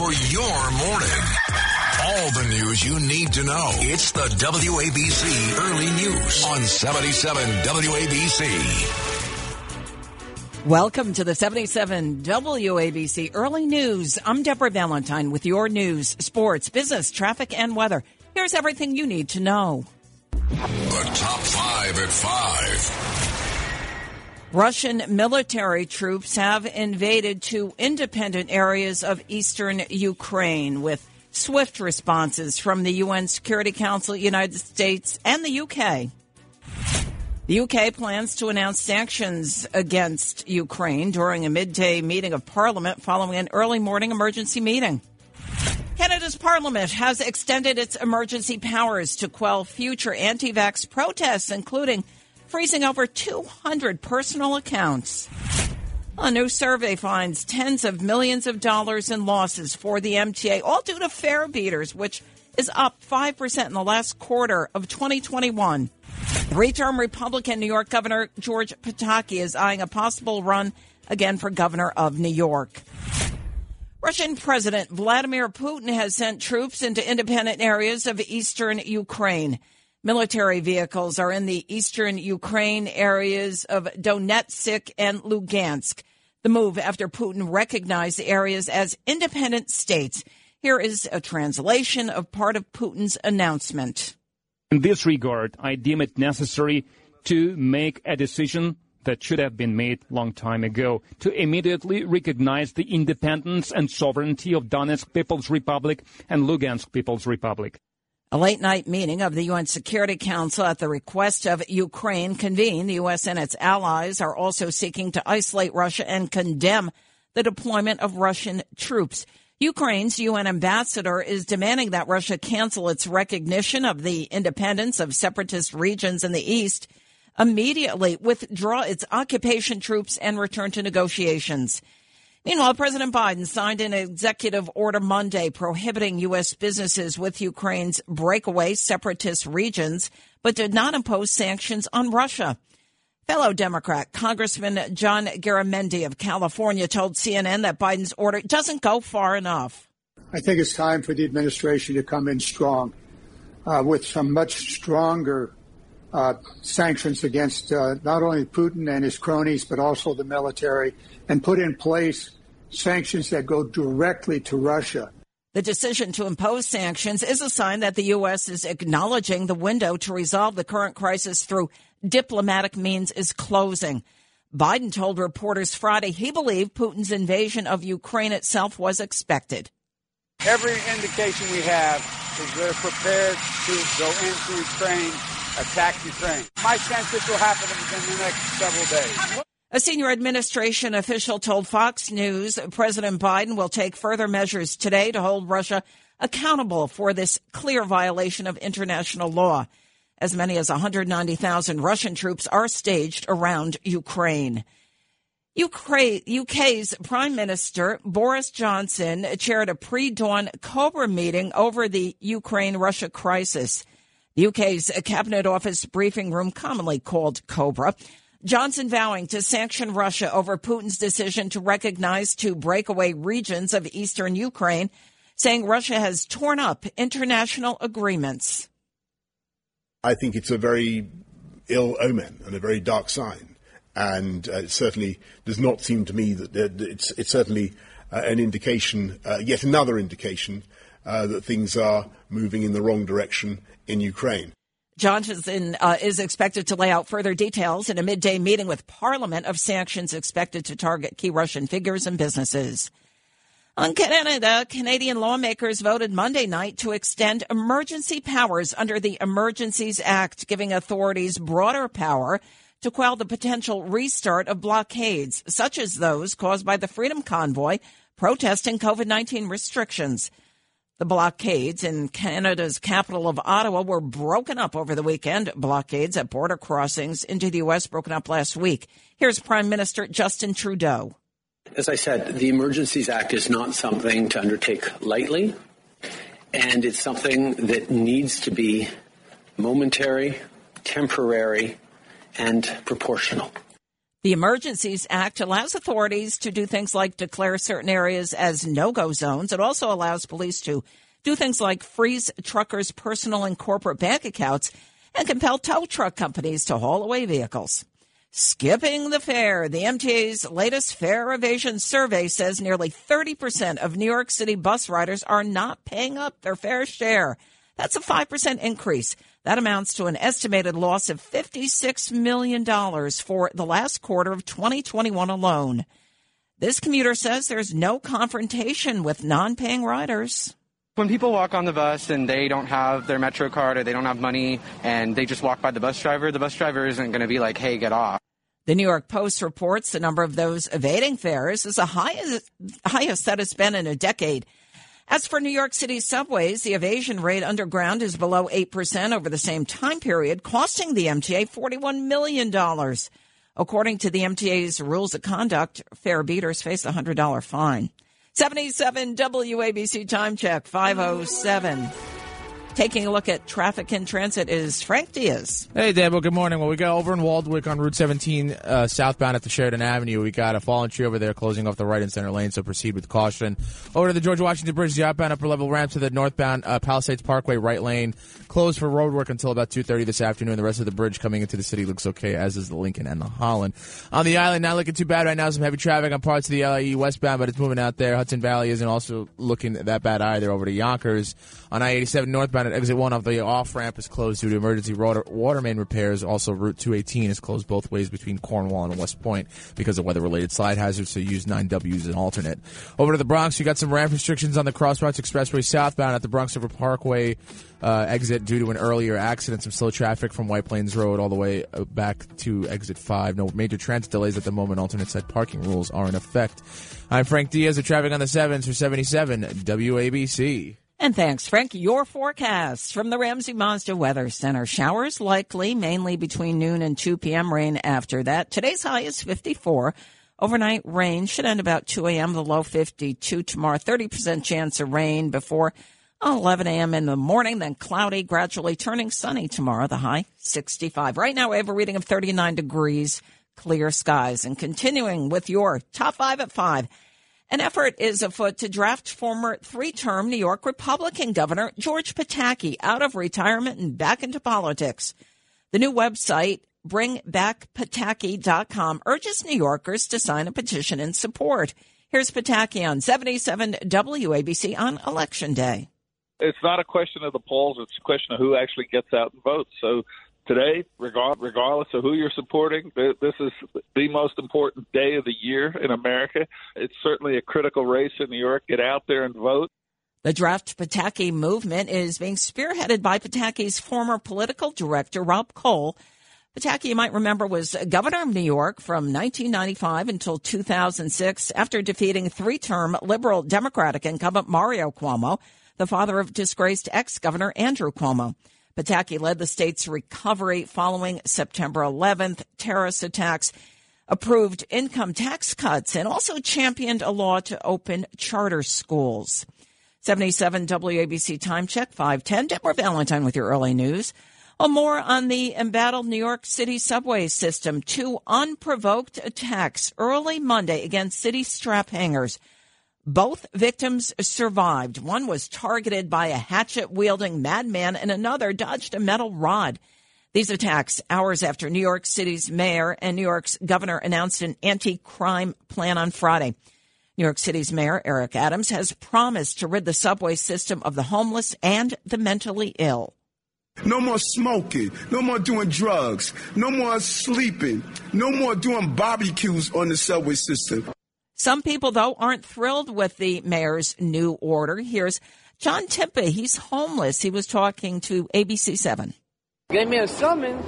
for your morning. All the news you need to know. It's the WABC Early News on 77 WABC. Welcome to the 77 WABC Early News. I'm Deborah Valentine with your news, sports, business, traffic, and weather. Here's everything you need to know. The top five at five. Russian military troops have invaded two independent areas of eastern Ukraine with swift responses from the UN Security Council, United States, and the UK. The UK plans to announce sanctions against Ukraine during a midday meeting of Parliament following an early morning emergency meeting. Canada's Parliament has extended its emergency powers to quell future anti-vax protests, including freezing over 200 personal accounts. A new survey finds tens of millions of dollars in losses for the MTA, all due to fare beaters, which is up 5% in the last quarter of 2021. Three-term Republican New York Governor George Pataki is eyeing a possible run again for governor of New York. Russian President Vladimir Putin has sent troops into independent areas of eastern Ukraine. Military vehicles are in the eastern Ukraine areas of Donetsk and Lugansk. The move after Putin recognized the areas as independent states. Here is a translation of part of Putin's announcement. In this regard, I deem it necessary to make a decision that should have been made long time ago, to immediately recognize the independence and sovereignty of Donetsk People's Republic and Lugansk People's Republic. A late-night meeting of the UN Security Council at the request of Ukraine convened. The U.S. and its allies are also seeking to isolate Russia and condemn the deployment of Russian troops. Ukraine's UN ambassador is demanding that Russia cancel its recognition of the independence of separatist regions in the east, immediately withdraw its occupation troops, and return to negotiations. Meanwhile, President Biden signed an executive order Monday prohibiting U.S. businesses with Ukraine's breakaway separatist regions, but did not impose sanctions on Russia. Fellow Democrat Congressman John Garamendi of California told CNN that Biden's order doesn't go far enough. I think it's time for the administration to come in strong with some much stronger sanctions against not only Putin and his cronies, but also the military, and put in place sanctions that go directly to Russia. The decision to impose sanctions is a sign that the U.S. is acknowledging the window to resolve the current crisis through diplomatic means is closing. Biden told reporters Friday he believed Putin's invasion of Ukraine itself was expected. Every indication we have is they're prepared to go into Ukraine, attack Ukraine. My sense this will happen within the next several days. A senior administration official told Fox News President Biden will take further measures today to hold Russia accountable for this clear violation of international law. As many as 190,000 Russian troops are staged around Ukraine. UK's Prime Minister Boris Johnson chaired a pre-dawn COBRA meeting over the Ukraine-Russia crisis. The UK's Cabinet Office briefing room, commonly called COBRA, Johnson vowing to sanction Russia over Putin's decision to recognize two breakaway regions of eastern Ukraine, saying Russia has torn up international agreements. I think it's a very ill omen and a very dark sign. And it certainly does not seem to me that it's certainly an indication, yet another indication, that things are moving in the wrong direction in Ukraine. Johnson is expected to lay out further details in a midday meeting with Parliament of sanctions expected to target key Russian figures and businesses. On Canada, Canadian lawmakers voted Monday night to extend emergency powers under the Emergencies Act, giving authorities broader power to quell the potential restart of blockades, such as those caused by the Freedom Convoy protesting COVID-19 restrictions. The blockades in Canada's capital of Ottawa were broken up over the weekend. Blockades at border crossings into the U.S. broken up last week. Here's Prime Minister Justin Trudeau. As I said, the Emergencies Act is not something to undertake lightly, and it's something that needs to be momentary, temporary, and proportional. The Emergencies Act allows authorities to do things like declare certain areas as no-go zones. It also allows police to do things like freeze truckers' personal and corporate bank accounts and compel tow truck companies to haul away vehicles. Skipping the fare. The MTA's latest fare evasion survey says nearly 30% of New York City bus riders are not paying up their fair share. That's a 5% increase. That amounts to an estimated loss of $56 million for the last quarter of 2021 alone. This commuter says there's no confrontation with non-paying riders. When people walk on the bus and they don't have their MetroCard or they don't have money and they just walk by the bus driver isn't going to be like, hey, get off. The New York Post reports the number of those evading fares is the highest that it's been in a decade. As for New York City subways, the evasion rate underground is below 8% over the same time period, costing the MTA $41 million. According to the MTA's rules of conduct, fare beaters face a $100 fine. 77 WABC time check, 5:07. Taking a look at traffic and transit is Frank Diaz. Hey, Debo, good morning. Well, we got over in Waldwick on Route 17 southbound at the Sheridan Avenue. We got a fallen tree over there closing off the right and center lane, so proceed with caution. Over to the George Washington Bridge, the outbound upper level ramp to the northbound Palisades Parkway right lane. Closed for road work until about 2:30 this afternoon. The rest of the bridge coming into the city looks okay, as is the Lincoln and the Holland. On the island, not looking too bad right now. Some heavy traffic on parts of the LIE westbound, but it's moving out there. Hudson Valley isn't also looking that bad either. Over to Yonkers on I-87 northbound. At exit 1 of the off-ramp is closed due to emergency water main repairs. Also, Route 218 is closed both ways between Cornwall and West Point because of weather-related slide hazards, so use 9W as an alternate. Over to the Bronx, you got some ramp restrictions on the Crossroads Expressway southbound at the Bronx River Parkway exit due to an earlier accident. Some slow traffic from White Plains Road all the way back to exit 5. No major transit delays at the moment. Alternate side parking rules are in effect. I'm Frank Diaz of Traffic on the 7s for 77 WABC. And thanks, Frank. Your forecast from the Ramsey Mazda Weather Center. Showers likely, mainly between noon and 2 p.m. Rain after that. Today's high is 54. Overnight rain should end about 2 a.m. The low 52 tomorrow. 30% chance of rain before 11 a.m. in the morning. Then cloudy, gradually turning sunny tomorrow. The high 65. Right now we have a reading of 39 degrees, clear skies. And continuing with your top five at 5. An effort is afoot to draft former three-term New York Republican Governor George Pataki out of retirement and back into politics. The new website, bringbackpataki.com, urges New Yorkers to sign a petition in support. Here's Pataki on 77 WABC on Election Day. It's not a question of the polls. It's a question of who actually gets out and votes. So today, regardless of who you're supporting, this is the most important day of the year in America. It's certainly a critical race in New York. Get out there and vote. The Draft Pataki movement is being spearheaded by Pataki's former political director, Rob Cole. Pataki, you might remember, was governor of New York from 1995 until 2006 after defeating three-term liberal Democratic incumbent Mario Cuomo, the father of disgraced ex-governor Andrew Cuomo. Pataki led the state's recovery following September 11th terrorist attacks, approved income tax cuts, and also championed a law to open charter schools. 77 WABC time check, 5:10. Deborah Valentine with your early news. Well, more on the embattled New York City subway system. Two unprovoked attacks early Monday against city strap hangers. Both victims survived. One was targeted by a hatchet-wielding madman, and another dodged a metal rod. These attacks, hours after New York City's mayor and New York's governor announced an anti-crime plan on Friday. New York City's mayor, Eric Adams, has promised to rid the subway system of the homeless and the mentally ill. No more smoking, no more doing drugs, no more sleeping, no more doing barbecues on the subway system. Some people, though, aren't thrilled with the mayor's new order. Here's John Timpe. He's homeless. He was talking to ABC7. Give me a summons.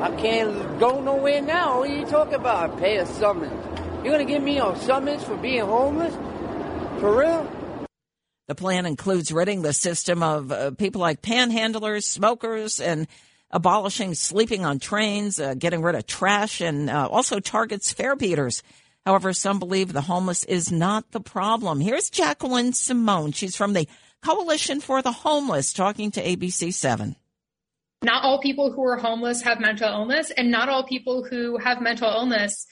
I can't go nowhere now. What are you talking about? Pay a summons. You're going to give me a summons for being homeless? For real? The plan includes ridding the system of people like panhandlers, smokers, and abolishing sleeping on trains, getting rid of trash, and also targets fare beaters. However, some believe the homeless is not the problem. Here's Jacqueline Simone. She's from the Coalition for the Homeless talking to ABC7. Not all people who are homeless have mental illness, and not all people who have mental illness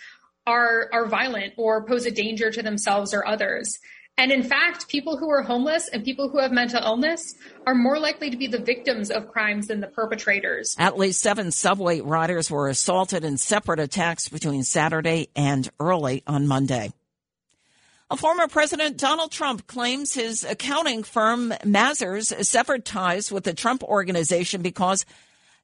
are violent or pose a danger to themselves or others. And in fact, people who are homeless and people who have mental illness are more likely to be the victims of crimes than the perpetrators. At least 7 subway riders were assaulted in separate attacks between Saturday and early on Monday. A former president, Donald Trump, claims his accounting firm Mazars severed ties with the Trump Organization because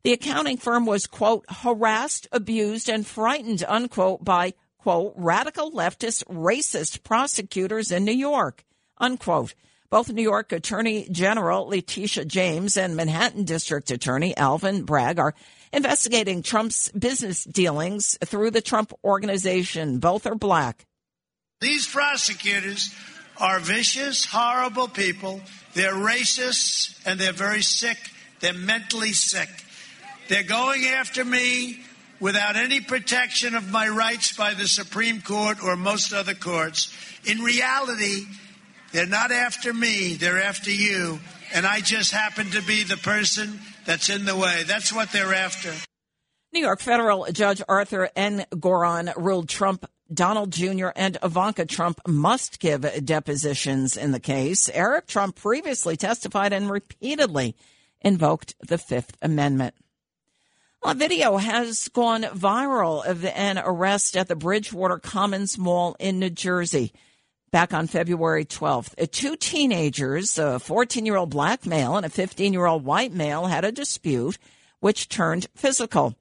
the accounting firm was, quote, harassed, abused, and frightened, unquote, by, quote, radical leftist racist prosecutors in New York, unquote. Both New York Attorney General Letitia James and Manhattan District Attorney Alvin Bragg are investigating Trump's business dealings through the Trump Organization. Both are black. These prosecutors are vicious, horrible people. They're racists, and they're very sick. They're mentally sick. They're going after me without any protection of my rights by the Supreme Court or most other courts. In reality, they're not after me. They're after you. And I just happen to be the person that's in the way. That's what they're after. New York federal Judge Arthur N. Goron ruled Trump, Donald Jr. and Ivanka Trump must give depositions in the case. Eric Trump previously testified and repeatedly invoked the Fifth Amendment. A video has gone viral of an arrest at the Bridgewater Commons Mall in New Jersey back on February 12th. Two teenagers, a 14-year-old black male and a 15-year-old white male, had a dispute which turned physical.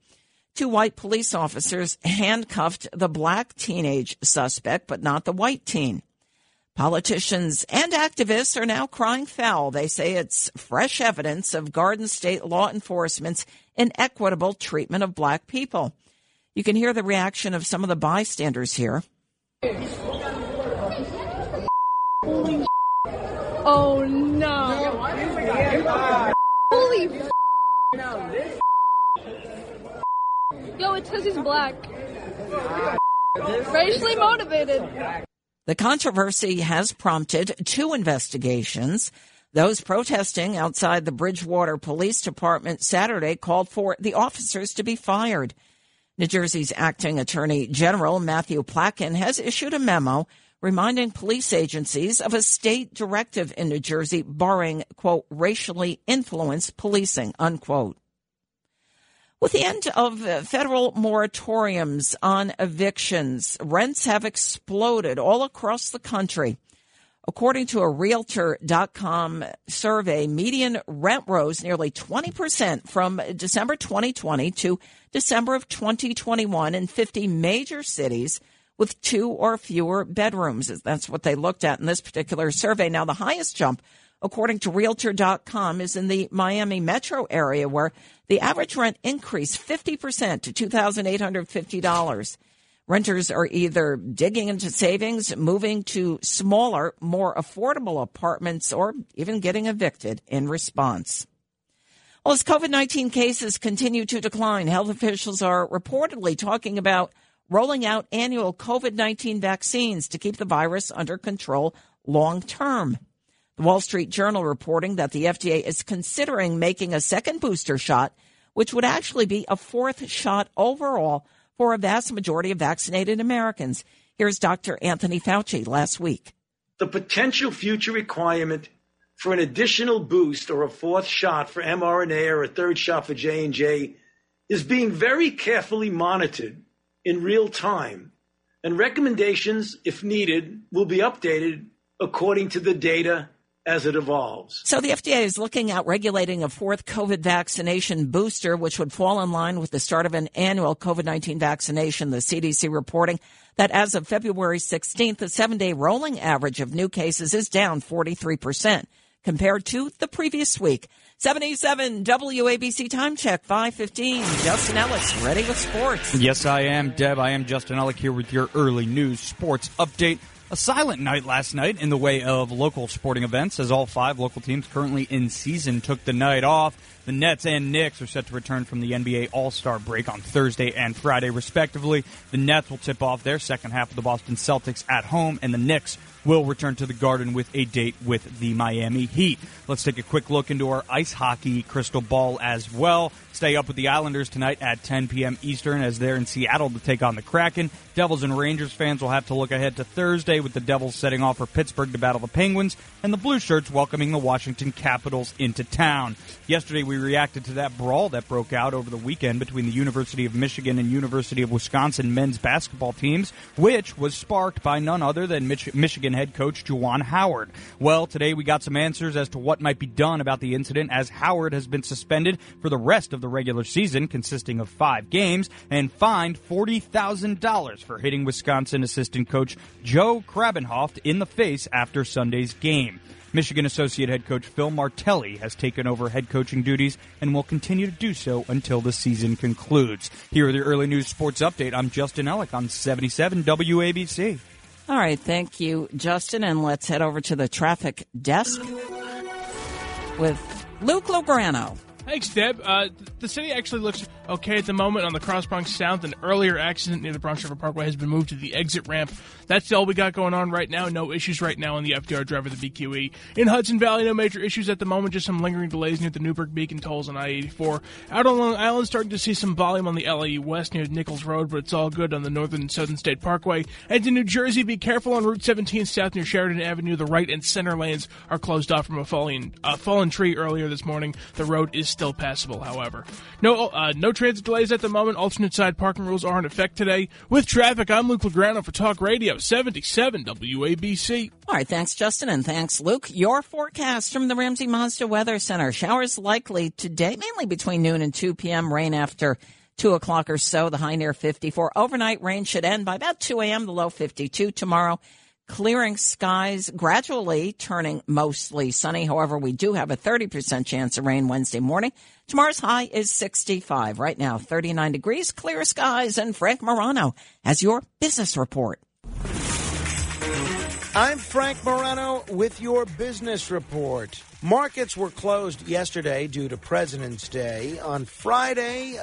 Two white police officers handcuffed the black teenage suspect, but not the white teen. Politicians and activists are now crying foul. They say it's fresh evidence of Garden State law enforcement's inequitable treatment of black people. You can hear the reaction of some of the bystanders here. Oh, no. Holy f***. Yo, it says he's black. Racially motivated. The controversy has prompted 2 investigations. Those protesting outside the Bridgewater Police Department Saturday called for the officers to be fired. New Jersey's acting attorney general Matthew Placken has issued a memo reminding police agencies of a state directive in New Jersey barring, quote, racially influenced policing, unquote. With the end of federal moratoriums on evictions, rents have exploded all across the country. According to a Realtor.com survey, median rent rose nearly 20% from December 2020 to December of 2021 in 50 major cities with 2 or fewer bedrooms. That's what they looked at in this particular survey. Now, the highest jump, according to Realtor.com, is in the Miami metro area, where the average rent increased 50% to $2,850. Renters are either digging into savings, moving to smaller, more affordable apartments, or even getting evicted in response. Well, as COVID-19 cases continue to decline, health officials are reportedly talking about rolling out annual COVID-19 vaccines to keep the virus under control long term. The Wall Street Journal reporting that the FDA is considering making a second booster shot, which would actually be a 4th shot overall for a vast majority of vaccinated Americans. Here's Dr. Anthony Fauci last week. The potential future requirement for an additional boost or a 4th shot for mRNA or a 3rd shot for J&J is being very carefully monitored in real time, and recommendations, if needed, will be updated according to the data as it evolves. So the FDA is looking at regulating a 4th COVID vaccination booster, which would fall in line with the start of an annual COVID-19 vaccination. The CDC reporting that as of February 16th, the 7-day rolling average of new cases is down 43% compared to the previous week. 77 WABC Time Check, 5:15. Justin Ellis, ready with sports. Yes, I am, Deb. I am Justin Ellis here with your early news sports update. A silent night last night in the way of local sporting events, as all 5 local teams currently in season took the night off. The Nets and Knicks are set to return from the NBA All-Star break on Thursday and Friday, respectively. The Nets will tip off their second half of the Boston Celtics at home, and the Knicks will return to the Garden with a date with the Miami Heat. Let's take a quick look into our ice hockey crystal ball as well. Stay up with the Islanders tonight at 10 p.m. Eastern as they're in Seattle to take on the Kraken. Devils and Rangers fans will have to look ahead to Thursday with the Devils setting off for Pittsburgh to battle the Penguins and the Blue Shirts welcoming the Washington Capitals into town. Yesterday we reacted to that brawl that broke out over the weekend between the University of Michigan and University of Wisconsin men's basketball teams, which was sparked by none other than Michigan head coach Juwan Howard. Well, today we got some answers as to what might be done about the incident as Howard has been suspended for the rest of the regular season, consisting of 5 games, and fined $40,000 for hitting Wisconsin assistant coach Joe Krabenhoft in the face after Sunday's game. Michigan associate head coach Phil Martelli has taken over head coaching duties and will continue to do so until the season concludes. Here are the early news sports update. I'm Justin Ellick on 77 WABC. All right, thank you, Justin. And let's head over to the traffic desk with Luke Lograno. Thanks, Deb. The city actually looks okay at the moment on the Cross Bronx South. An earlier accident near the Bronx River Parkway has been moved to the exit ramp. That's all we got going on right now. No issues right now on the FDR Drive or the BQE. In Hudson Valley, no major issues at the moment, just some lingering delays near the Newburgh Beacon tolls on I-84. Out on Long Island, starting to see some volume on the LAE West near Nichols Road, but it's all good on the Northern and Southern State Parkway. And in New Jersey, be careful on Route 17 South near Sheridan Avenue. The right and center lanes are closed off from a fallen tree earlier this morning. The road is still passable, however. No transit delays at the moment. Alternate side parking rules are in effect today. With traffic, I'm Luke Lograno for Talk Radio 77 WABC. All right, thanks, Justin, and thanks, Luke. Your forecast from the Ramsey Mazda Weather Center. Showers likely today, mainly between noon and 2 p.m. Rain after 2 o'clock or so. The high near 54. Overnight rain should end by about 2 a.m. The low 52 tomorrow. Clearing skies, gradually turning mostly sunny. However, we do have a 30% chance of rain Wednesday morning. Tomorrow's high is 65. Right now, 39 degrees, clear skies, and Frank Morano has your business report. I'm Frank Morano with your business report. Markets were closed yesterday due to President's Day. On Friday,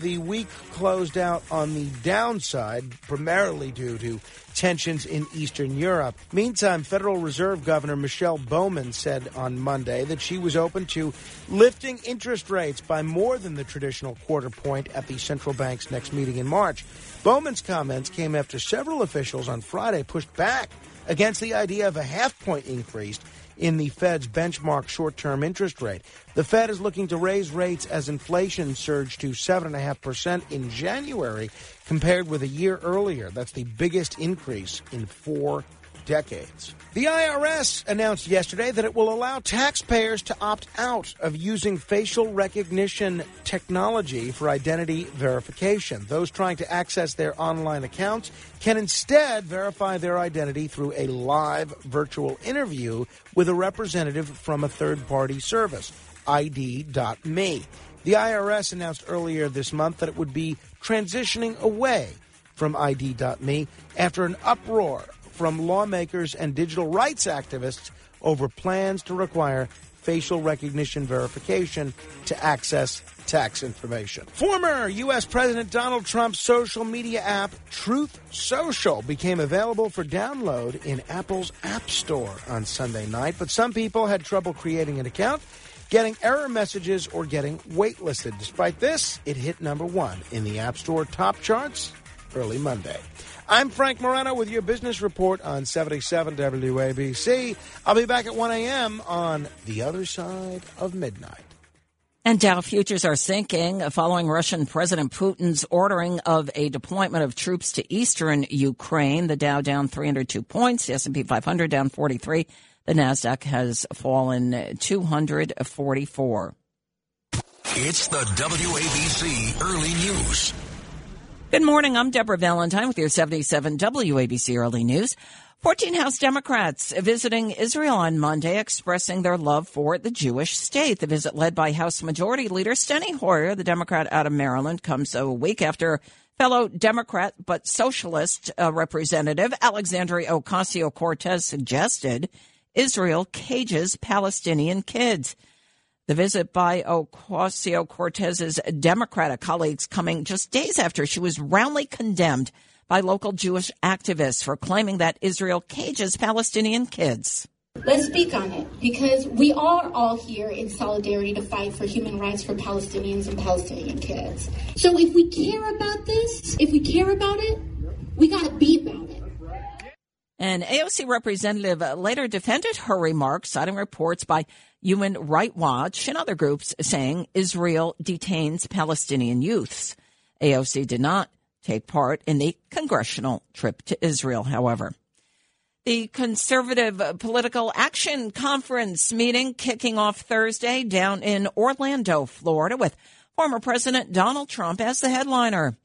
the week closed out on the downside, primarily due to tensions in Eastern Europe. Meantime, Federal Reserve Governor Michelle Bowman said on Monday that she was open to lifting interest rates by more than the traditional quarter point at the central bank's next meeting in March. Bowman's comments came after several officials on Friday pushed back against the idea of a half-point increase in the Fed's benchmark short-term interest rate. The Fed is looking to raise rates as inflation surged to 7.5% in January compared with a year earlier. That's the biggest increase in 4 decades. The IRS announced yesterday that it will allow taxpayers to opt out of using facial recognition technology for identity verification. Those trying to access their online accounts can instead verify their identity through a live virtual interview with a representative from a third-party service, ID.me. The IRS announced earlier this month that it would be transitioning away from ID.me after an uproar from lawmakers and digital rights activists over plans to require facial recognition verification to access tax information. Former U.S. President Donald Trump's social media app, Truth Social, became available for download in Apple's App Store on Sunday night, but some people had trouble creating an account, getting error messages, or getting waitlisted. Despite this, it hit number 1 in the App Store top charts early Monday. I'm Frank Moreno with your business report on 77 WABC. I'll be back at 1 a.m. on the other side of midnight. And Dow futures are sinking following Russian President Putin's ordering of a deployment of troops to eastern Ukraine. The Dow down 302 points, the S&P 500 down 43. The Nasdaq has fallen 244. It's the WABC Early News. Good morning. I'm Deborah Valentine with your 77 WABC Early News. 14 House Democrats visiting Israel on Monday, expressing their love for the Jewish state. The visit, led by House Majority Leader Steny Hoyer, the Democrat out of Maryland, comes a week after fellow Democrat but socialist representative Alexandria Ocasio-Cortez suggested Israel cages Palestinian kids. The visit by Ocasio-Cortez's Democratic colleagues coming just days after she was roundly condemned by local Jewish activists for claiming that Israel cages Palestinian kids. Let's speak on it, because we are all here in solidarity to fight for human rights for Palestinians and Palestinian kids. So if we care about this, if we care about it, we got to be about it. An AOC representative later defended her remarks, citing reports by Human Rights Watch and other groups saying Israel detains Palestinian youths. AOC did not take part in the congressional trip to Israel, however. The Conservative Political Action Conference meeting kicking off Thursday down in Orlando, Florida, with former President Donald Trump as the headliner.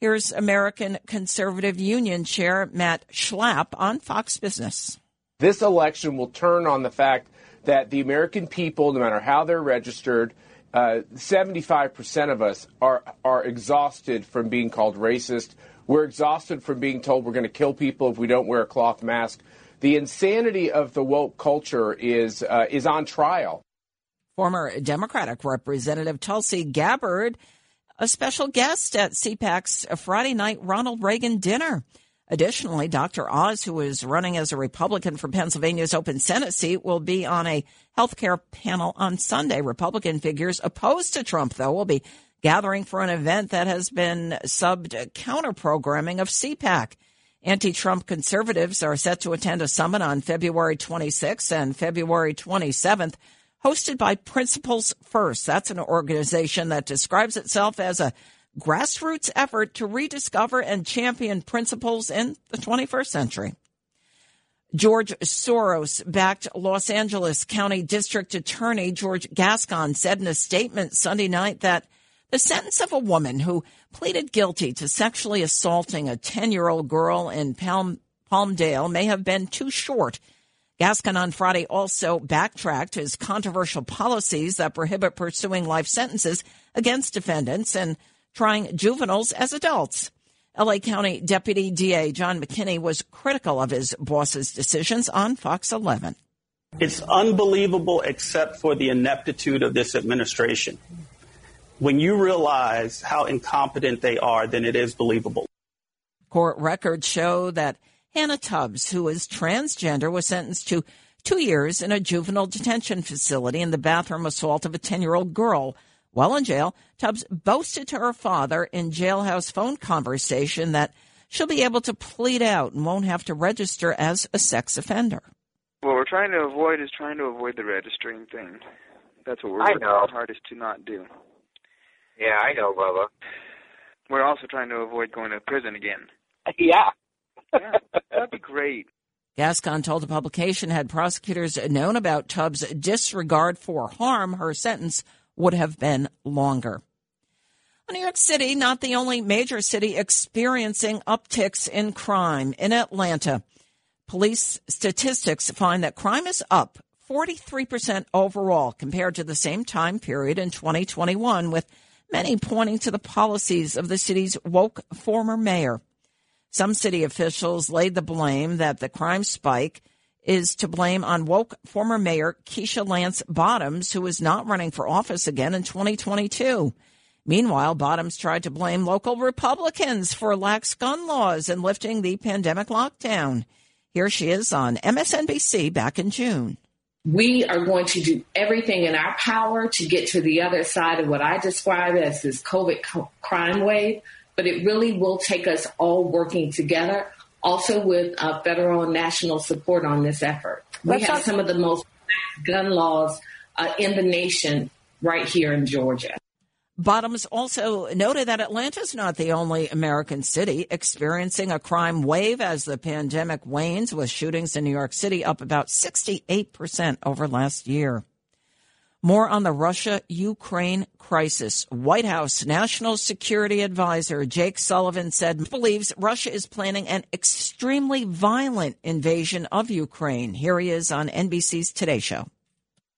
Here's American Conservative Union Chair Matt Schlapp on Fox Business. This election will turn on the fact that the American people, no matter how they're registered, 75% of us are exhausted from being called racist. We're exhausted from being told we're going to kill people if we don't wear a cloth mask. The insanity of the woke culture is on trial. Former Democratic Representative Tulsi Gabbard, a special guest at CPAC's Friday night Ronald Reagan dinner. Additionally, Dr. Oz, who is running as a Republican for Pennsylvania's open Senate seat, will be on a health care panel on Sunday. Republican figures opposed to Trump, though, will be gathering for an event that has been subbed counter-programming of CPAC. Anti-Trump conservatives are set to attend a summit on February 26th and February 27th, hosted by Principles First. That's an organization that describes itself as a grassroots effort to rediscover and champion principles in the 21st century. George Soros-backed Los Angeles County District Attorney George Gascon said in a statement Sunday night that the sentence of a woman who pleaded guilty to sexually assaulting a 10-year-old girl in Palmdale may have been too short. Gascon on Friday also backtracked his controversial policies that prohibit pursuing life sentences against defendants and trying juveniles as adults. L.A. County Deputy DA John McKinney was critical of his boss's decisions on Fox 11. It's unbelievable except for the ineptitude of this administration. When you realize how incompetent they are, then it is believable. Court records show that Hannah Tubbs, who is transgender, was sentenced to 2 years in a juvenile detention facility in the bathroom assault of a 10-year-old girl. While in jail, Tubbs boasted to her father in jailhouse phone conversation that she'll be able to plead out and won't have to register as a sex offender. What we're trying to avoid is the registering thing. That's what we're working hardest to not do. Yeah, I know, Bubba. We're also trying to avoid going to prison again. Yeah, that'd be great. Gascon told the publication had prosecutors known about Tubbs' disregard for harm, her sentence would have been longer. New York City, not the only major city experiencing upticks in crime. In Atlanta, police statistics find that crime is up 43% overall compared to the same time period in 2021, with many pointing to the policies of the city's woke former mayor. Some city officials laid the blame that the crime spike is to blame on woke former mayor Keisha Lance Bottoms, who is not running for office again in 2022. Meanwhile, Bottoms tried to blame local Republicans for lax gun laws and lifting the pandemic lockdown. Here she is on MSNBC back in June. We are going to do everything in our power to get to the other side of what I describe as this COVID crime wave, but it really will take us all working together, also with federal and national support on this effort. We have some of the most gun laws in the nation right here in Georgia. Bottoms also noted that Atlanta's not the only American city experiencing a crime wave as the pandemic wanes, with shootings in New York City up about 68% over last year. More on the Russia-Ukraine crisis. White House National Security Advisor Jake Sullivan said believes Russia is planning an extremely violent invasion of Ukraine. Here he is on NBC's Today Show.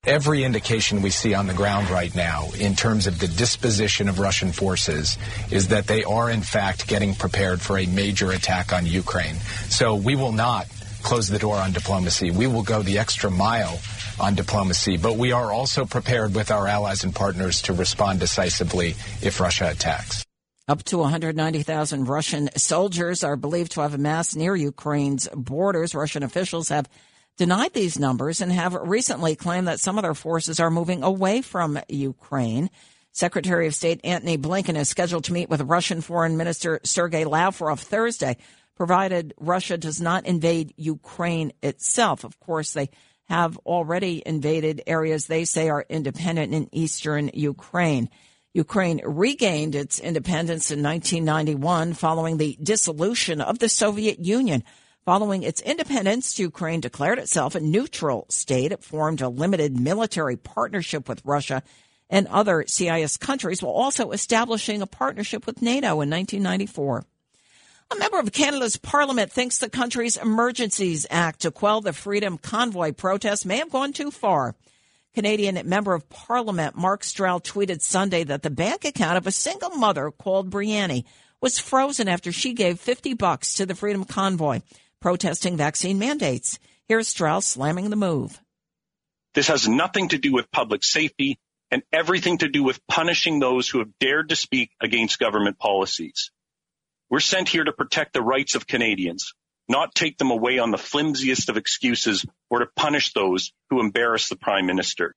Every indication we see on the ground right now in terms of the disposition of Russian forces is that they are, in fact, getting prepared for a major attack on Ukraine. So we will not close the door on diplomacy. We will go the extra mile on diplomacy, but we are also prepared with our allies and partners to respond decisively if Russia attacks. Up to 190,000 Russian soldiers are believed to have amassed near Ukraine's borders. Russian officials have denied these numbers and have recently claimed that some of their forces are moving away from Ukraine. Secretary of State Antony Blinken is scheduled to meet with Russian Foreign Minister Sergei Lavrov Thursday, provided Russia does not invade Ukraine itself. Of course, they have already invaded areas they say are independent in eastern Ukraine. Ukraine regained its independence in 1991 following the dissolution of the Soviet Union. Following its independence, Ukraine declared itself a neutral state. It formed a limited military partnership with Russia and other CIS countries, while also establishing a partnership with NATO in 1994. A member of Canada's parliament thinks the country's Emergencies Act to quell the Freedom Convoy protests may have gone too far. Canadian member of parliament Mark Strahl tweeted Sunday that the bank account of a single mother called Brianne was frozen after she gave $50 to the Freedom Convoy, protesting vaccine mandates. Here's Strahl slamming the move. This has nothing to do with public safety and everything to do with punishing those who have dared to speak against government policies. We're sent here to protect the rights of Canadians, not take them away on the flimsiest of excuses or to punish those who embarrass the Prime Minister.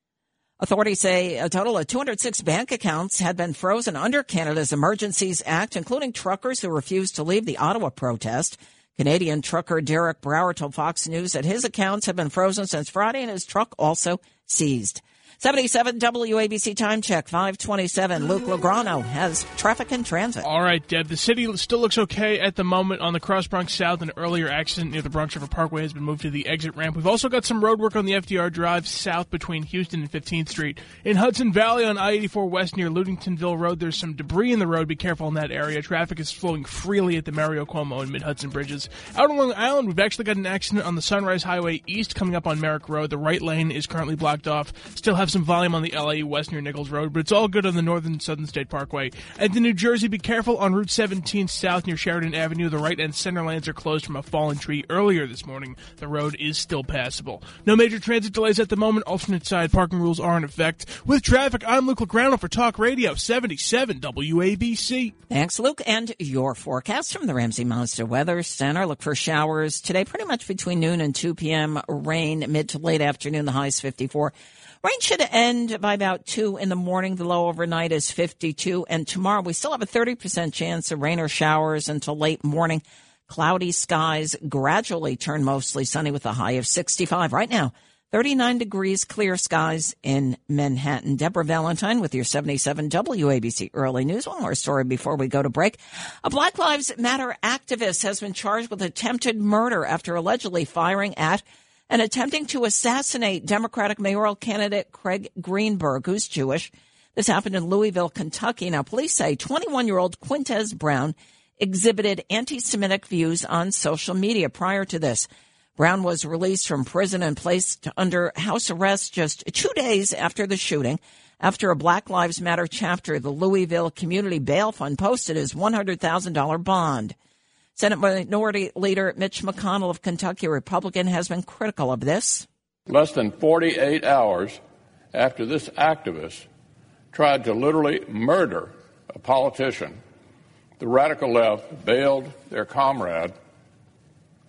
Authorities say a total of 206 bank accounts had been frozen under Canada's Emergencies Act, including truckers who refused to leave the Ottawa protest. Canadian trucker Derek Brower told Fox News that his accounts have been frozen since Friday and his truck also seized. 77 WABC time check, 527. Luke Lograno has traffic and transit. All right, Deb. The city still looks okay at the moment. On the Cross Bronx South, an earlier accident near the Bronx River Parkway has been moved to the exit ramp. We've also got some road work on the FDR Drive south between Houston and 15th Street. In Hudson Valley on I-84 West near Ludingtonville Road, there's some debris in the road. Be careful in that area. Traffic is flowing freely at the Mario Cuomo and Mid-Hudson bridges. Out on Long Island, we've actually got an accident on the Sunrise Highway East coming up on Merrick Road. The right lane is currently blocked off. Still have some volume on the LA West near Nichols Road, but it's all good on the Northern Southern State Parkway. And in New Jersey, be careful on Route 17 south near Sheridan Avenue. The right and center lanes are closed from a fallen tree earlier this morning. The road is still passable. No major transit delays at the moment. Alternate side parking rules are in effect. With traffic, I'm Luke Lograno for Talk Radio 77 WABC. Thanks, Luke. And your forecast from the Ramsey Mazda Weather Center. Look for showers today, pretty much between noon and 2 p.m. Rain mid to late afternoon. The high is 54. Rain should end by about 2 in the morning. The low overnight is 52. And tomorrow we still have a 30% chance of rain or showers until late morning. Cloudy skies gradually turn mostly sunny with a high of 65. Right now, 39 degrees, clear skies in Manhattan. Deborah Valentine with your 77 WABC Early News. One more story before we go to break. A Black Lives Matter activist has been charged with attempted murder after allegedly firing at and attempting to assassinate Democratic mayoral candidate Craig Greenberg, who's Jewish. This happened in Louisville, Kentucky. Now, police say 21-year-old Quintez Brown exhibited anti-Semitic views on social media prior to this. Brown was released from prison and placed under house arrest just 2 days after the shooting. After a Black Lives Matter chapter, the Louisville Community Bail Fund posted his $100,000 bond. Senate Minority Leader Mitch McConnell of Kentucky, Republican, has been critical of this. Less than 48 hours after this activist tried to literally murder a politician, the radical left bailed their comrade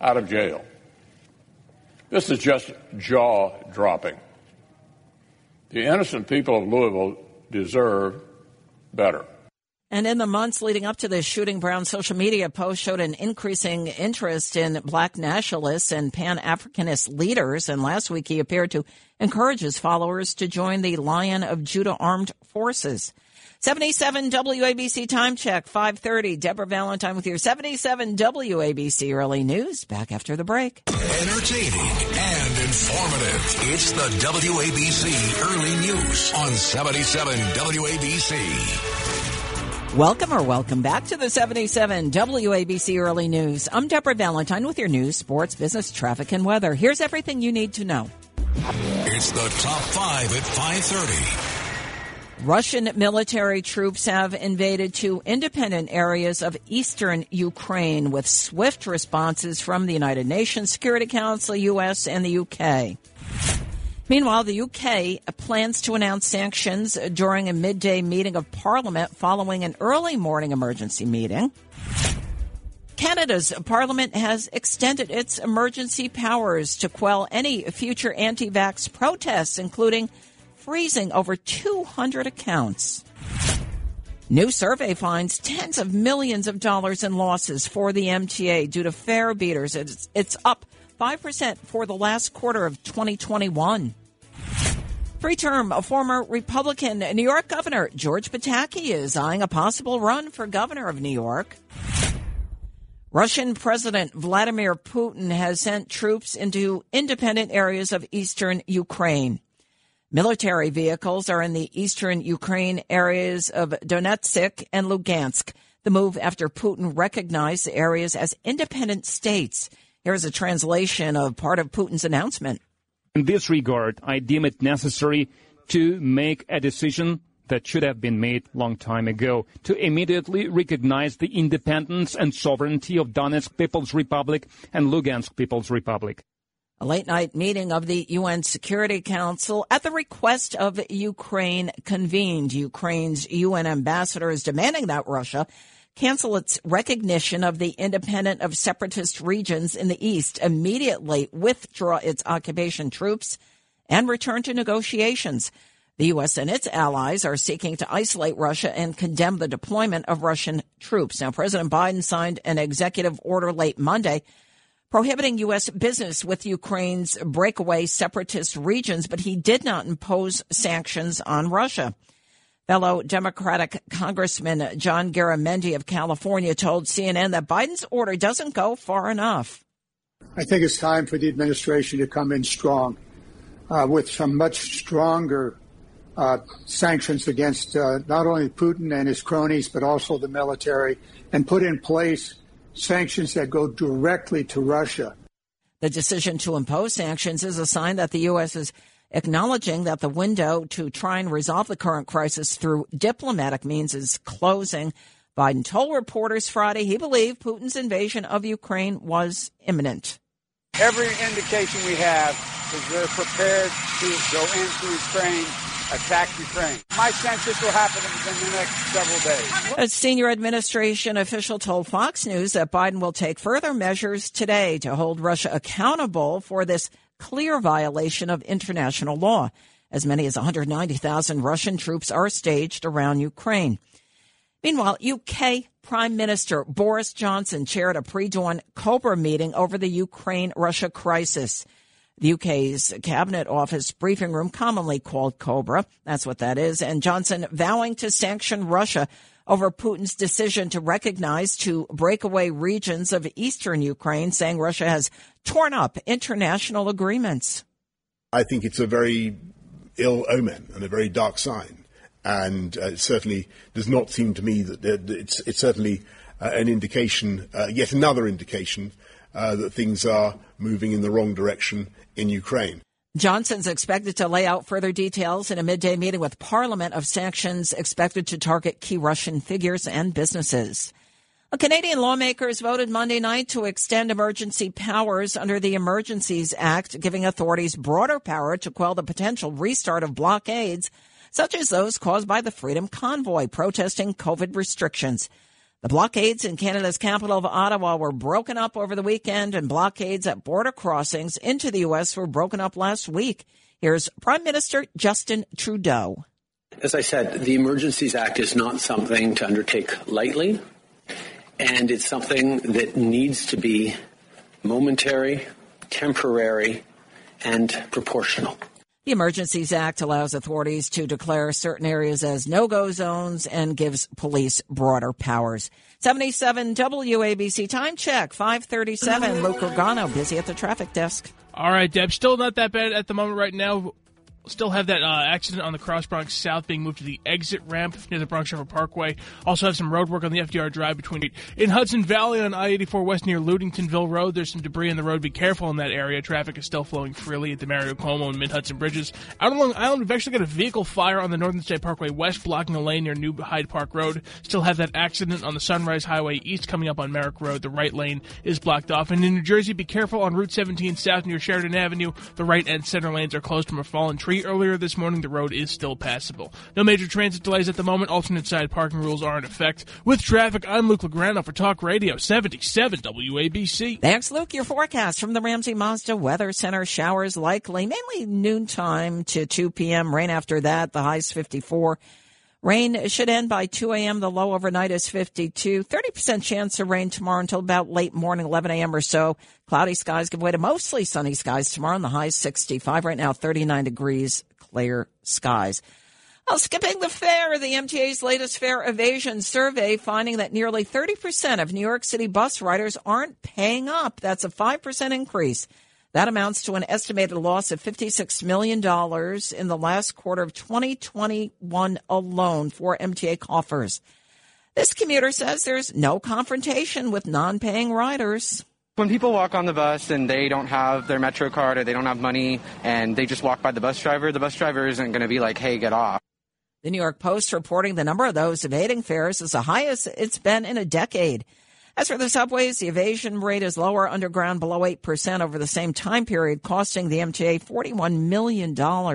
out of jail. This is just jaw-dropping. The innocent people of Louisville deserve better. And in the months leading up to this shooting, Brown's social media post showed an increasing interest in black nationalists and Pan-Africanist leaders. And last week, he appeared to encourage his followers to join the Lion of Judah Armed Forces. 77 WABC time check, 5:30. Deborah Valentine with your 77 WABC Early News. Back after the break. Entertaining and informative. It's the WABC Early News on 77 WABC. Welcome or welcome back to the 77 WABC Early News. I'm Deborah Valentine with your news, sports, business, traffic, and weather. Here's everything you need to know. It's the top five at 5:30. Russian military troops have invaded two independent areas of eastern Ukraine with swift responses from the United Nations Security Council, U.S., and the U.K. Meanwhile, the UK plans to announce sanctions during a midday meeting of Parliament following an early morning emergency meeting. Canada's Parliament has extended its emergency powers to quell any future anti-vax protests, including freezing over 200 accounts. New survey finds tens of millions of dollars in losses for the MTA due to fare beaters. It's up 5% for the last quarter of 2021. Three-term former Republican New York Governor George Pataki is eyeing a possible run for governor of New York. Russian President Vladimir Putin has sent troops into independent areas of eastern Ukraine. Military vehicles are in the eastern Ukraine areas of Donetsk and Lugansk. The move after Putin recognized the areas as independent states. Here's a translation of part of Putin's announcement. In this regard, I deem it necessary to make a decision that should have been made long time ago, to immediately recognize the independence and sovereignty of Donetsk People's Republic and Lugansk People's Republic. A late-night meeting of the UN Security Council at the request of Ukraine convened. Ukraine's UN ambassador is demanding that Russia cancel its recognition of the independent of separatist regions in the east, immediately withdraw its occupation troops, and return to negotiations. The U.S. and its allies are seeking to isolate Russia and condemn the deployment of Russian troops. Now, President Biden signed an executive order late Monday prohibiting U.S. business with Ukraine's breakaway separatist regions, but he did not impose sanctions on Russia. Fellow Democratic Congressman John Garamendi of California told CNN that Biden's order doesn't go far enough. I think it's time for the administration to come in strong with some much stronger sanctions against not only Putin and his cronies, but also the military, and put in place sanctions that go directly to Russia. The decision to impose sanctions is a sign that the U.S. is acknowledging that the window to try and resolve the current crisis through diplomatic means is closing. Biden told reporters Friday he believed Putin's invasion of Ukraine was imminent. Every indication we have is they're prepared to go into Ukraine, attack Ukraine. My sense this will happen within the next several days. A senior administration official told Fox News that Biden will take further measures today to hold Russia accountable for this clear violation of international law. As many as 190,000 Russian troops are staged around Ukraine. Meanwhile, UK Prime Minister Boris Johnson chaired a pre-dawn COBRA meeting over the Ukraine-Russia crisis. The UK's Cabinet Office briefing room, commonly called COBRA, that's what that is, and Johnson vowing to sanction Russia over Putin's decision to recognize two breakaway regions of eastern Ukraine, saying Russia has torn up international agreements. I think it's a very ill omen and a very dark sign, and it certainly does not seem to me that it's certainly an indication, yet another indication, that things are moving in the wrong direction in Ukraine. Johnson's expected to lay out further details in a midday meeting with Parliament of sanctions expected to target key Russian figures and businesses. Well, Canadian lawmakers voted Monday night to extend emergency powers under the Emergencies Act, giving authorities broader power to quell the potential restart of blockades, such as those caused by the Freedom Convoy protesting COVID restrictions. The blockades in Canada's capital of Ottawa were broken up over the weekend, and blockades at border crossings into the U.S. were broken up last week. Here's Prime Minister Justin Trudeau. As I said, the Emergencies Act is not something to undertake lightly, and it's something that needs to be momentary, temporary, and proportional. The Emergencies Act allows authorities to declare certain areas as no-go zones and gives police broader powers. 77 WABC time check, 5:37. Luke Organo, busy at the traffic desk. All right, Deb, still not that bad at the moment right now. Still have that accident on the Cross Bronx South being moved to the exit ramp near the Bronx River Parkway. Also have some road work on the FDR Drive between in Hudson Valley on I-84 West near Ludingtonville Road. There's some debris on the road. Be careful in that area. Traffic is still flowing freely at the Mario Cuomo and Mid-Hudson Bridges. Out on Long Island, we've actually got a vehicle fire on the Northern State Parkway West blocking a lane near New Hyde Park Road. Still have that accident on the Sunrise Highway East coming up on Merrick Road. The right lane is blocked off. And in New Jersey, be careful on Route 17 South near Sheridan Avenue. The right and center lanes are closed from a fallen tree. Earlier this morning, the road is still passable. No major transit delays at the moment. Alternate side parking rules are in effect. With traffic, I'm Luke Legrano for Talk Radio 77 WABC. Thanks, Luke. Your forecast from the Ramsey Mazda Weather Center. Showers likely, mainly noontime to 2 p.m. Rain after that, the high's 54. Rain should end by 2 a.m. The low overnight is 52. 30% chance of rain tomorrow until about late morning, 11 a.m. or so. Cloudy skies give way to mostly sunny skies tomorrow, and the high is 65. Right now, 39 degrees, clear skies. Well, skipping the fare, the MTA's latest fare evasion survey finding that nearly 30% of New York City bus riders aren't paying up. That's a 5% increase. That amounts to an estimated loss of $56 million in the last quarter of 2021 alone for MTA coffers. This commuter says there's no confrontation with non-paying riders. When people walk on the bus and they don't have their MetroCard or they don't have money and they just walk by the bus driver isn't going to be like, hey, get off. The New York Post reporting the number of those evading fares is the highest it's been in a decade. As for the subways, the evasion rate is lower underground, below 8% over the same time period, costing the MTA $41 million. Well,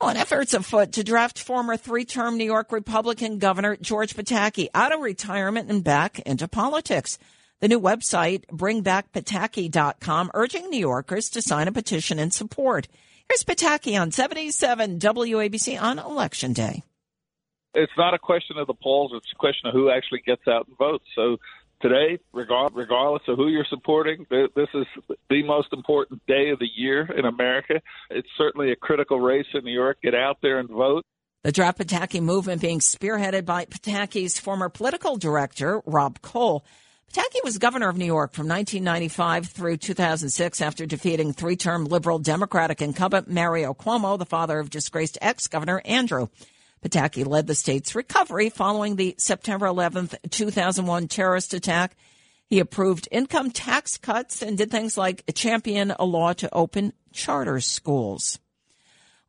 an effort's afoot to draft former three-term New York Republican Governor George Pataki out of retirement and back into politics. The new website, bringbackpataki.com, urging New Yorkers to sign a petition in support. Here's Pataki on 77 WABC on Election Day. It's not a question of the polls. It's a question of who actually gets out and votes. So today, regardless of who you're supporting, this is the most important day of the year in America. It's certainly a critical race in New York. Get out there and vote. The Draft Pataki movement being spearheaded by Pataki's former political director, Rob Cole. Pataki was governor of New York from 1995 through 2006 after defeating three-term liberal Democratic incumbent Mario Cuomo, the father of disgraced ex-governor Andrew. Pataki led the state's recovery following the September 11th, 2001 terrorist attack. He approved income tax cuts and did things like champion a law to open charter schools.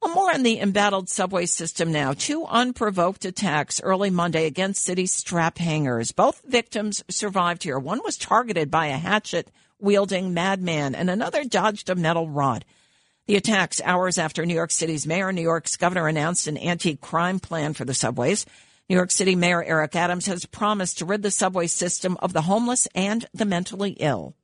Well, more on the embattled subway system now. Two unprovoked attacks early Monday against city strap hangers. Both victims survived here. One was targeted by a hatchet-wielding madman, and another dodged a metal rod. The attacks hours after New York City's mayor and New York's governor announced an anti-crime plan for the subways. New York City Mayor Eric Adams has promised to rid the subway system of the homeless and the mentally ill.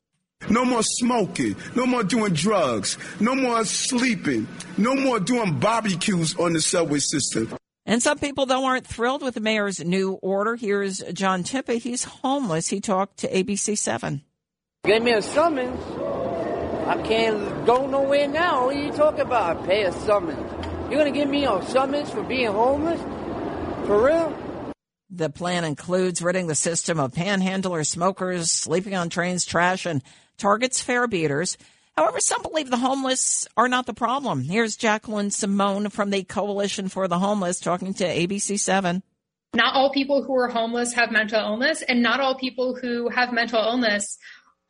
No more smoking, no more doing drugs, no more sleeping, no more doing barbecues on the subway system. And some people, though, aren't thrilled with the mayor's new order. Here's John Tippa. He's homeless. He talked to ABC7. Gave me a summons. I can't go nowhere now. What are you talking about? Pay a summons. You're going to give me a summons for being homeless? For real? The plan includes ridding the system of panhandlers, smokers, sleeping on trains, trash, and targets fare beaters. However, some believe the homeless are not the problem. Here's Jacqueline Simone from the Coalition for the Homeless talking to ABC7. Not all people who are homeless have mental illness, and not all people who have mental illness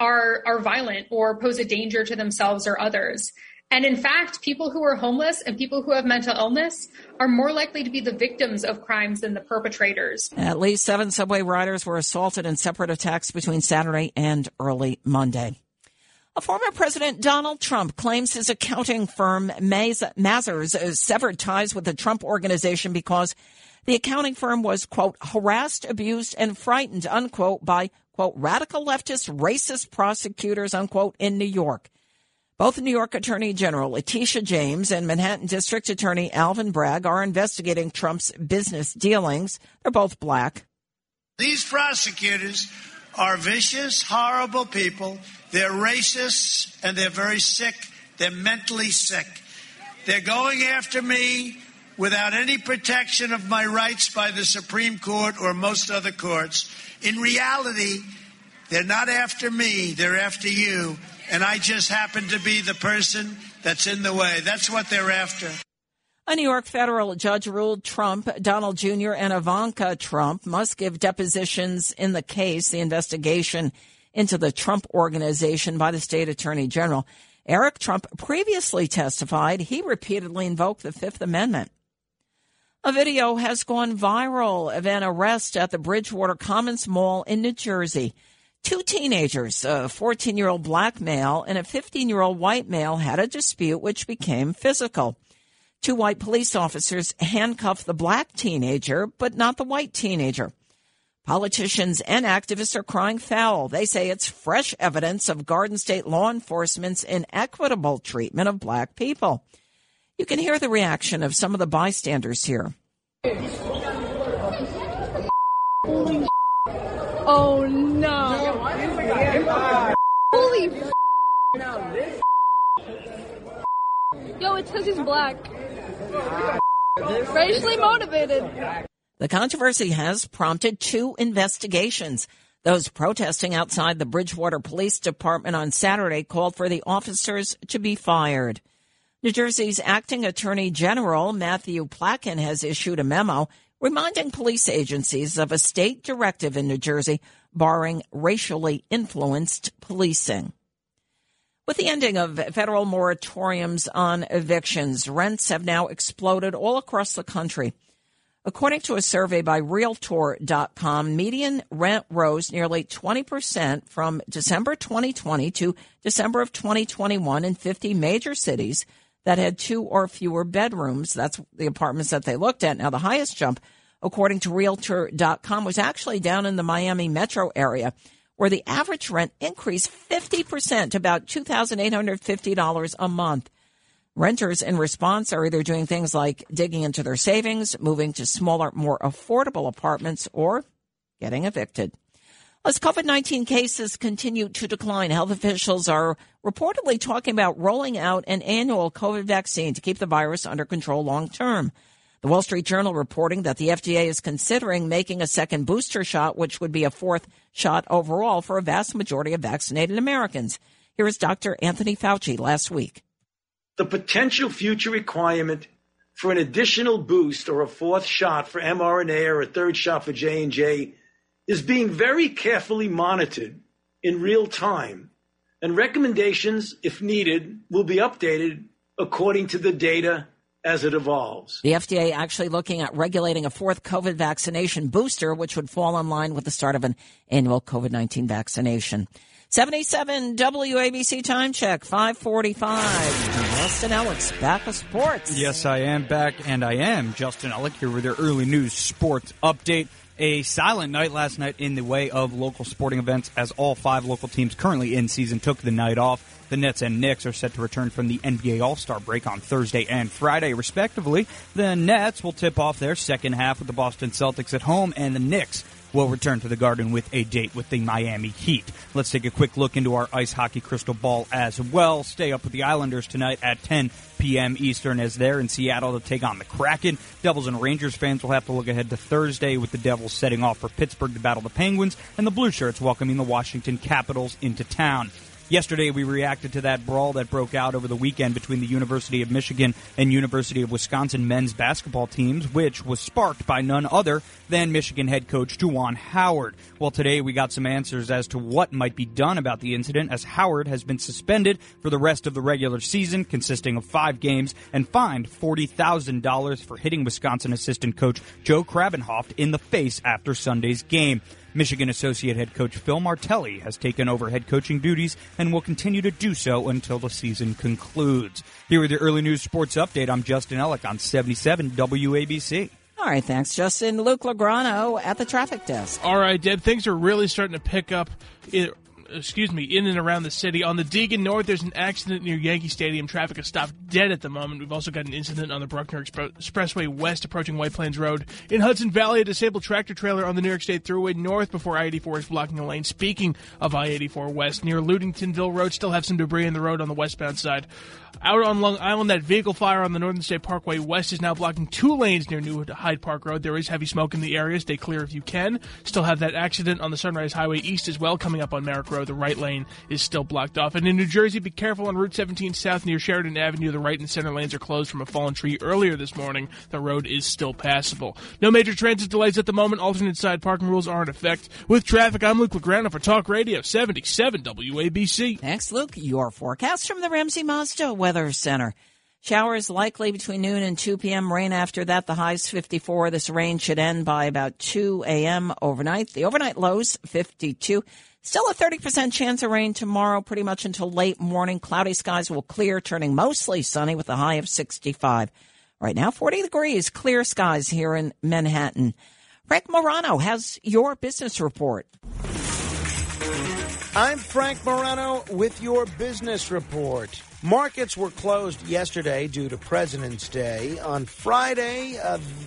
are violent or pose a danger to themselves or others. And in fact, people who are homeless and people who have mental illness are more likely to be the victims of crimes than the perpetrators. At least seven subway riders were assaulted in separate attacks between Saturday and early Monday. A former President Donald Trump claims his accounting firm Mazars severed ties with the Trump Organization because the accounting firm was, quote, harassed, abused, and frightened, unquote, by, quote, radical leftist racist prosecutors, unquote, in New York. Both New York Attorney General Letitia James and Manhattan District Attorney Alvin Bragg are investigating Trump's business dealings. They're both black. These prosecutors are vicious, horrible people. They're racists, and they're very sick. They're mentally sick. They're going after me without any protection of my rights by the Supreme Court or most other courts. In reality, they're not after me, they're after you. And I just happen to be the person that's in the way. That's what they're after. A New York federal judge ruled Trump, Donald Jr., and Ivanka Trump must give depositions in the case, the investigation into the Trump Organization by the state attorney general. Eric Trump previously testified. He repeatedly invoked the Fifth Amendment. A video has gone viral of an arrest at the Bridgewater Commons Mall in New Jersey. Two teenagers, a 14-year-old black male and a 15-year-old white male, had a dispute which became physical. Two white police officers handcuffed the black teenager, but not the white teenager. Politicians and activists are crying foul. They say it's fresh evidence of Garden State law enforcement's inequitable treatment of black people. You can hear the reaction of some of the bystanders here. Oh, no. Holy Yo, it says he's black. Racially motivated. The controversy has prompted two investigations. Those protesting outside the Bridgewater Police Department on Saturday called for the officers to be fired. New Jersey's acting attorney general, Matthew Placken, has issued a memo reminding police agencies of a state directive in New Jersey barring racially influenced policing. With the ending of federal moratoriums on evictions, rents have now exploded all across the country. According to a survey by Realtor.com, median rent rose nearly 20% from December 2020 to December of 2021 in 50 major cities that had two or fewer bedrooms. That's the apartments that they looked at. Now, the highest jump, according to Realtor.com, was actually down in the Miami metro area, where the average rent increased 50% to about $2,850 a month. Renters in response are either doing things like digging into their savings, moving to smaller, more affordable apartments, or getting evicted. As COVID-19 cases continue to decline, health officials are reportedly talking about rolling out an annual COVID vaccine to keep the virus under control long term. The Wall Street Journal reporting that the FDA is considering making a second booster shot, which would be a fourth shot overall for a vast majority of vaccinated Americans. Here is Dr. Anthony Fauci last week. The potential future requirement for an additional boost or a fourth shot for mRNA or a third shot for J&J is being very carefully monitored in real time, and recommendations, if needed, will be updated according to the data as it evolves. The FDA actually looking at regulating a fourth COVID vaccination booster, which would fall in line with the start of an annual COVID-19 vaccination. 77 WABC time check, 5:45. Justin Ellick, back with sports. Yes, I am back, and I am Justin Ellick here with your early news sports update. A silent night last night in the way of local sporting events, as all five local teams currently in season took the night off. The Nets and Knicks are set to return from the NBA All-Star break on Thursday and Friday, respectively. The Nets will tip off their second half with the Boston Celtics at home, and the Knicks will return to the Garden with a date with the Miami Heat. Let's take a quick look into our ice hockey crystal ball as well. Stay up with the Islanders tonight at 10 p.m. Eastern as they're in Seattle to take on the Kraken. Devils and Rangers fans will have to look ahead to Thursday with the Devils setting off for Pittsburgh to battle the Penguins and the Blue Shirts welcoming the Washington Capitals into town. Yesterday, we reacted to that brawl that broke out over the weekend between the University of Michigan and University of Wisconsin men's basketball teams, which was sparked by none other than Michigan head coach Juwan Howard. Well, today we got some answers as to what might be done about the incident, as Howard has been suspended for the rest of the regular season, consisting of 5 games, and fined $40,000 for hitting Wisconsin assistant coach Joe Krabenhoft in the face after Sunday's game. Michigan associate head coach Phil Martelli has taken over head coaching duties and will continue to do so until the season concludes. Here with your early news sports update, I'm Justin Ellick on 77 WABC. All right, thanks, Justin. Luke Lagrano at the traffic desk. All right, Deb, things are really starting to pick up in and around the city. On the Deegan North, there's an accident near Yankee Stadium. Traffic is stopped dead at the moment. We've also got an incident on the Bruckner Expressway West approaching White Plains Road. In Hudson Valley, a disabled tractor-trailer on the New York State Thruway North before I-84 is blocking a lane. Speaking of I-84 West, near Ludingtonville Road, still have some debris in the road on the westbound side. Out on Long Island, that vehicle fire on the Northern State Parkway West is now blocking 2 lanes near New Hyde Park Road. There is heavy smoke in the area. Stay clear if you can. Still have that accident on the Sunrise Highway East as well, coming up on Merrick Road. road, the right lane is still blocked off. And in New Jersey, be careful on Route 17 South near Sheridan Avenue. The right and center lanes are closed from a fallen tree earlier this morning. The road is still passable. No major transit delays at the moment. Alternate side parking rules are in effect. With traffic, I'm Luke Legrano for Talk Radio 77 WABC. Thanks, Luke. Your forecast from the Ramsey Mazda Weather Center. Showers likely between noon and 2 p.m. Rain after that. The high's 54. This rain should end by about 2 a.m. overnight. The overnight low's 52. Still a 30% chance of rain tomorrow, pretty much until late morning. Cloudy skies will clear, turning mostly sunny with a high of 65. Right now, 40 degrees, clear skies here in Manhattan. Frank Morano has your business report. I'm Frank Morano with your business report. Markets were closed yesterday due to President's Day. On Friday,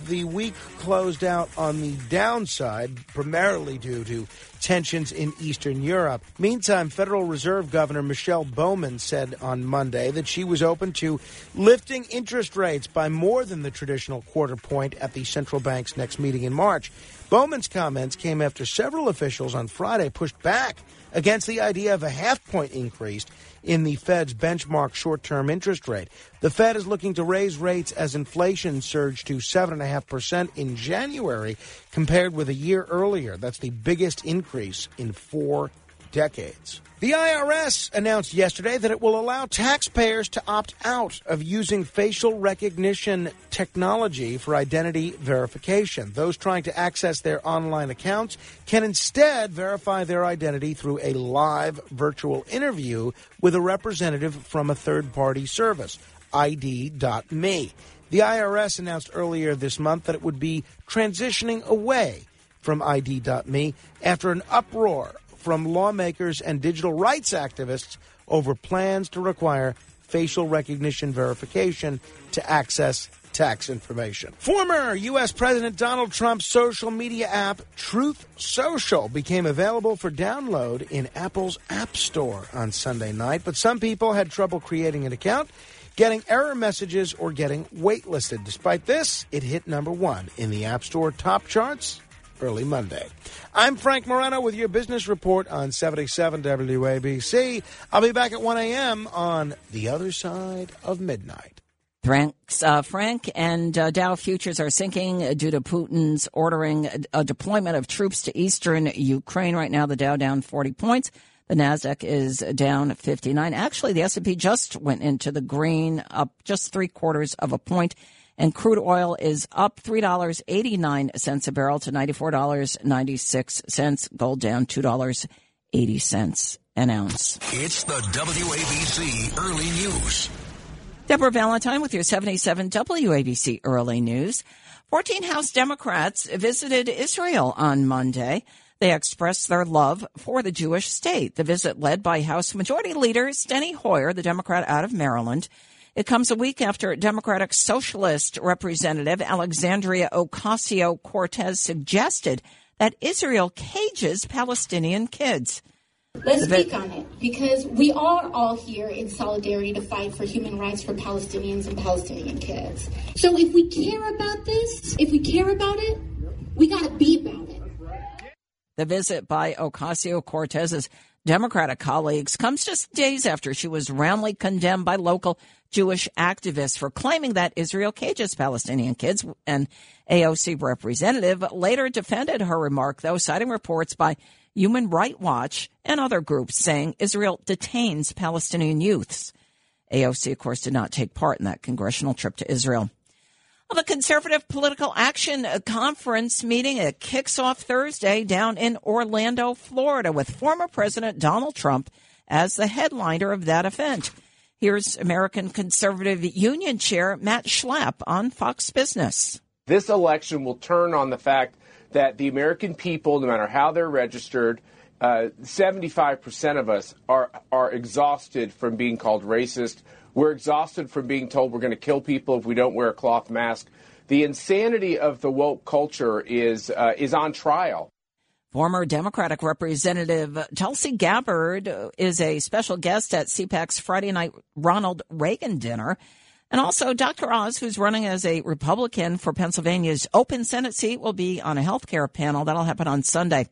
the week closed out on the downside, primarily due to tensions in Eastern Europe. Meantime, Federal Reserve Governor Michelle Bowman said on Monday that she was open to lifting interest rates by more than the traditional quarter point at the central bank's next meeting in March. Bowman's comments came after several officials on Friday pushed back against the idea of a half-point increase in the Fed's benchmark short-term interest rate. The Fed is looking to raise rates as inflation surged to 7.5% in January compared with a year earlier. That's the biggest increase in 4 decades. The IRS announced yesterday that it will allow taxpayers to opt out of using facial recognition technology for identity verification. Those trying to access their online accounts can instead verify their identity through a live virtual interview with a representative from a third-party service, ID.me. The IRS announced earlier this month that it would be transitioning away from ID.me after an uproar from lawmakers and digital rights activists over plans to require facial recognition verification to access tax information. Former U.S. President Donald Trump's social media app, Truth Social, became available for download in Apple's App Store on Sunday night, but some people had trouble creating an account, getting error messages, or getting waitlisted. Despite this, it hit #1 in the App Store top charts early Monday. I'm Frank Moreno with your business report on 77 WABC. I'll be back at 1 a.m. on the other side of midnight. Thanks, Frank. And Dow futures are sinking due to Putin's ordering a deployment of troops to eastern Ukraine. Right now, the Dow down 40 points. The Nasdaq is down 59. Actually, the S&P just went into the green, up just 0.75 points. And crude oil is up $3.89 a barrel to $94.96. Gold down $2.80 an ounce. It's the WABC Early News. Deborah Valentine with your 77 WABC Early News. 14 House Democrats visited Israel on Monday. They expressed their love for the Jewish state. The visit led by House Majority Leader Steny Hoyer, the Democrat out of Maryland. It comes a week after Democratic Socialist Representative Alexandria Ocasio-Cortez suggested that Israel cages Palestinian kids. Let's speak on it, because we are all here in solidarity to fight for human rights for Palestinians and Palestinian kids. So if we care about this, if we care about it, we got to be about it. The visit by Ocasio-Cortez's Democratic colleagues comes just days after she was roundly condemned by local Jewish activists for claiming that Israel cages Palestinian kids. An AOC representative later defended her remark, though, citing reports by Human Rights Watch and other groups saying Israel detains Palestinian youths. AOC, of course, did not take part in that congressional trip to Israel. Well, the Conservative Political Action Conference meeting kicks off Thursday down in Orlando, Florida, with former President Donald Trump as the headliner of that event. Here's American Conservative Union Chair Matt Schlapp on Fox Business. This election will turn on the fact that the American people, no matter how they're registered, 75% of us are exhausted from being called racist. We're exhausted from being told we're going to kill people if we don't wear a cloth mask. The insanity of the woke culture is on trial. Former Democratic Representative Tulsi Gabbard is a special guest at CPAC's Friday night Ronald Reagan dinner. And also Dr. Oz, who's running as a Republican for Pennsylvania's open Senate seat, will be on a health care panel. That'll happen on Sunday.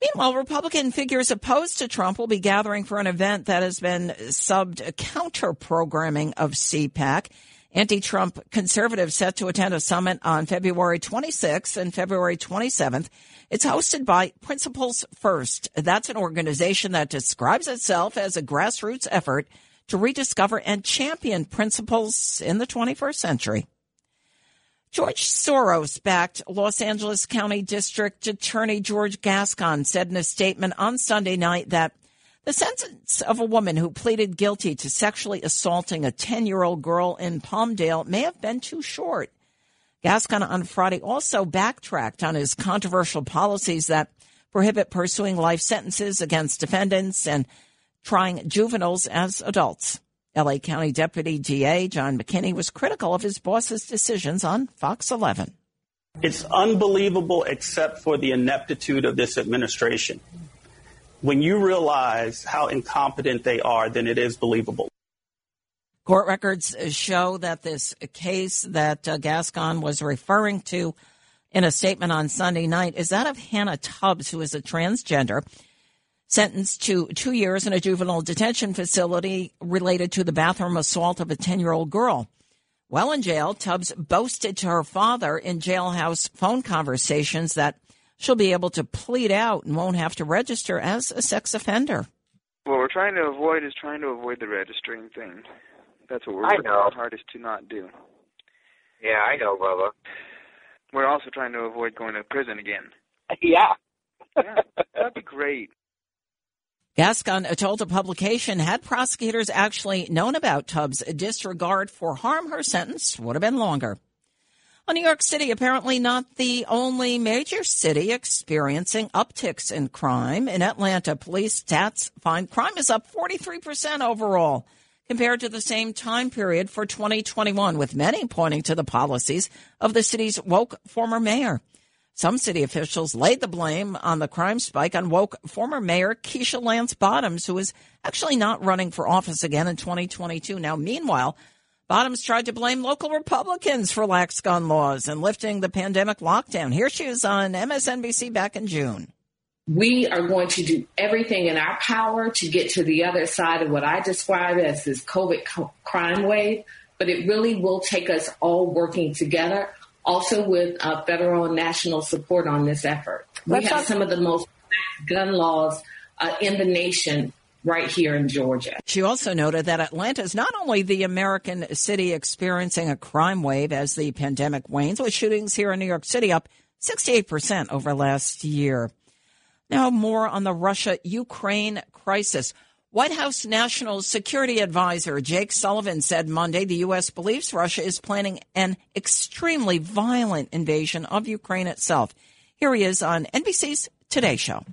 Meanwhile, Republican figures opposed to Trump will be gathering for an event that has been subbed counter-programming of CPAC. Anti-Trump conservatives set to attend a summit on February 26th and February 27th. It's hosted by Principles First. That's an organization that describes itself as a grassroots effort to rediscover and champion principles in the 21st century. George Soros-backed Los Angeles County District Attorney George Gascon said in a statement on Sunday night that the sentence of a woman who pleaded guilty to sexually assaulting a 10-year-old girl in Palmdale may have been too short. Gascon on Friday also backtracked on his controversial policies that prohibit pursuing life sentences against defendants and trying juveniles as adults. L.A. County Deputy DA John McKinney was critical of his boss's decisions on Fox 11. It's unbelievable except for the ineptitude of this administration. When you realize how incompetent they are, then it is believable. Court records show that this case that Gascon was referring to in a statement on Sunday night is that of Hannah Tubbs, who is a transgender, sentenced to 2 years in a juvenile detention facility related to the bathroom assault of a 10-year-old girl. While in jail, Tubbs boasted to her father in jailhouse phone conversations that she'll be able to plead out and won't have to register as a sex offender. What we're trying to avoid is the registering thing. That's what we're working hardest to not do. Yeah, I know, Bubba. We're also trying to avoid going to prison again. Yeah. Yeah, that'd be great. Gascon told a publication, had prosecutors actually known about Tubbs' disregard for harm, her sentence would have been longer. Well, New York City, apparently not the only major city experiencing upticks in crime. In Atlanta, police stats find crime is up 43% overall compared to the same time period for 2021, with many pointing to the policies of the city's woke former mayor. Some city officials laid the blame on the crime spike on woke former mayor Keisha Lance Bottoms, who is actually not running for office again in 2022. Now, meanwhile, Bottoms tried to blame local Republicans for lax gun laws and lifting the pandemic lockdown. Here she is on MSNBC back in June. We are going to do everything in our power to get to the other side of what I describe as this COVID crime wave, but it really will take us all working together, also with federal and national support on this effort. We have some of the most gun laws in the nation right here in Georgia. She also noted that Atlanta is not only the American city experiencing a crime wave as the pandemic wanes, with shootings here in New York City up 68% over last year. Now more on the Russia-Ukraine crisis. White House National Security Advisor Jake Sullivan said Monday the U.S. believes Russia is planning an extremely violent invasion of Ukraine itself. Here he is on NBC's Today Show.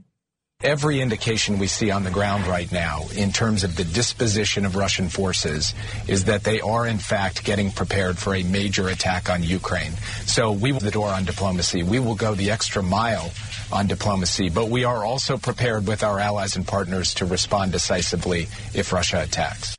Every indication we see on the ground right now in terms of the disposition of Russian forces is that they are, in fact, getting prepared for a major attack on Ukraine. So we will the door on diplomacy. We will go the extra mile on diplomacy, but we are also prepared with our allies and partners to respond decisively if Russia attacks.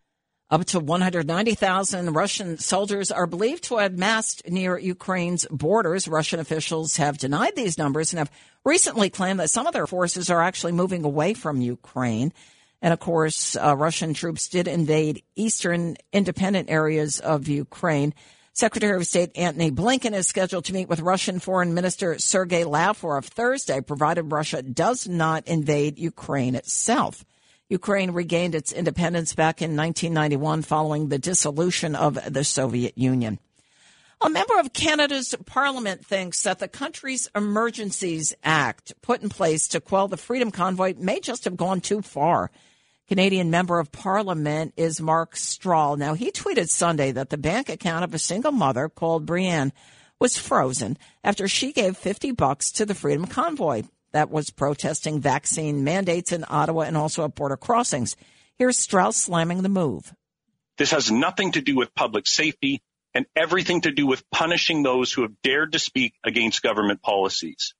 Up to 190,000 Russian soldiers are believed to have massed near Ukraine's borders. Russian officials have denied these numbers and have recently claimed that some of their forces are actually moving away from Ukraine. And, of course, Russian troops did invade eastern independent areas of Ukraine. Secretary of State Antony Blinken is scheduled to meet with Russian Foreign Minister Sergei Lavrov Thursday, provided Russia does not invade Ukraine itself. Ukraine regained its independence back in 1991 following the dissolution of the Soviet Union. A member of Canada's parliament thinks that the country's Emergencies Act put in place to quell the Freedom Convoy may just have gone too far. Canadian member of parliament is Mark Strahl. Now, he tweeted Sunday that the bank account of a single mother called Brianne was frozen after she gave $50 to the Freedom Convoy that was protesting vaccine mandates in Ottawa and also at border crossings. Here's Strauss slamming the move. This has nothing to do with public safety and everything to do with punishing those who have dared to speak against government policies.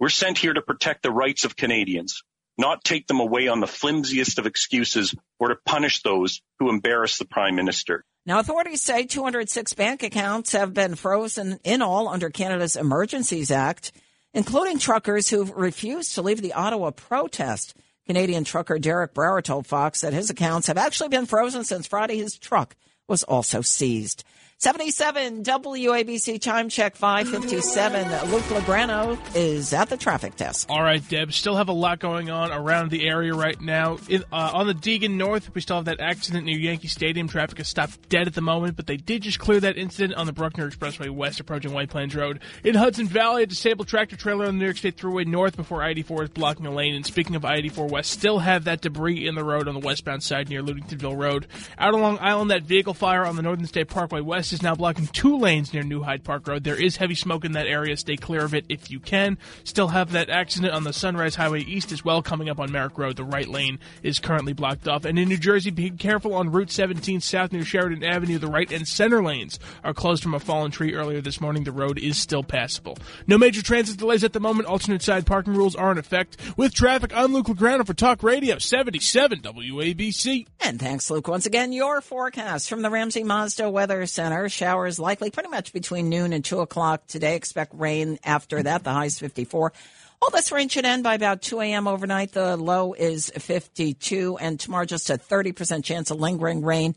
We're sent here to protect the rights of Canadians, not take them away on the flimsiest of excuses or to punish those who embarrass the Prime Minister. Now, authorities say 206 bank accounts have been frozen in all under Canada's Emergencies Act, including truckers who've refused to leave the Ottawa protest. Canadian trucker Derek Brower told Fox that his accounts have actually been frozen since Friday. His truck was also seized. 77 WABC time check 5:57. Luke Legrano is at the traffic desk. All right, Deb. Still have a lot going on around the area right now. On the Deegan North, we still have that accident near Yankee Stadium. Traffic is stopped dead at the moment, but they did just clear that incident on the Bruckner Expressway West approaching White Plains Road. In Hudson Valley, a disabled tractor trailer on the New York State Thruway North before I-84 is blocking a lane. And speaking of I-84 West, still have that debris in the road on the westbound side near Ludingtonville Road. Out on Long Island, that vehicle fire on the Northern State Parkway West is now blocking two lanes near New Hyde Park Road. There is heavy smoke in that area. Stay clear of it if you can. Still have that accident on the Sunrise Highway East as well, coming up on Merrick Road. The right lane is currently blocked off. And in New Jersey, be careful on Route 17 south near Sheridan Avenue. The right and center lanes are closed from a fallen tree earlier this morning. The road is still passable. No major transit delays at the moment. Alternate side parking rules are in effect. With traffic, I'm Luke Legrano for Talk Radio 77 WABC. And thanks, Luke. Once again, your forecast from the Ramsey Mazda Weather Center. Showers likely pretty much between noon and 2 o'clock today. Expect rain after that. The high is 54. All this rain should end by about 2 a.m. overnight. The low is 52. And tomorrow, just a 30% chance of lingering rain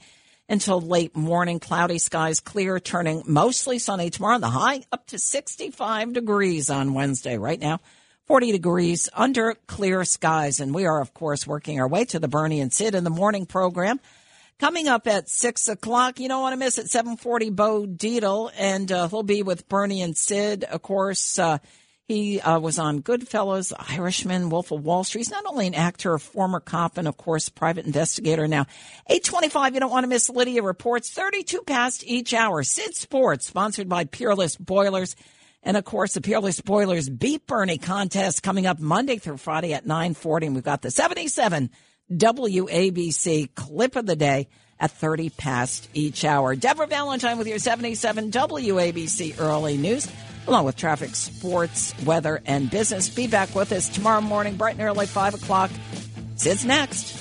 until late morning. Cloudy skies clear, turning mostly sunny tomorrow. The high up to 65 degrees on Wednesday. Right now, 40 degrees under clear skies. And we are, of course, working our way to the Bernie and Sid in the morning program. Coming up at 6 o'clock, you don't want to miss it, 7:40, Bo Deedle, and he'll be with Bernie and Sid. Of course, he was on Goodfellas, Irishman, Wolf of Wall Street. He's not only an actor, a former cop, and, of course, private investigator now. 8:25, you don't want to miss Lydia Reports, 32 past each hour. Sid Sports, sponsored by Peerless Boilers. And, of course, the Peerless Boilers Beat Bernie contest coming up Monday through Friday at 9:40, and we've got the 77 WABC clip of the day at 30 past each hour. Deborah Valentine with your 77 WABC early news, along with traffic, sports, weather, and business. Be back with us tomorrow morning, bright and early, 5 o'clock. Sid's next.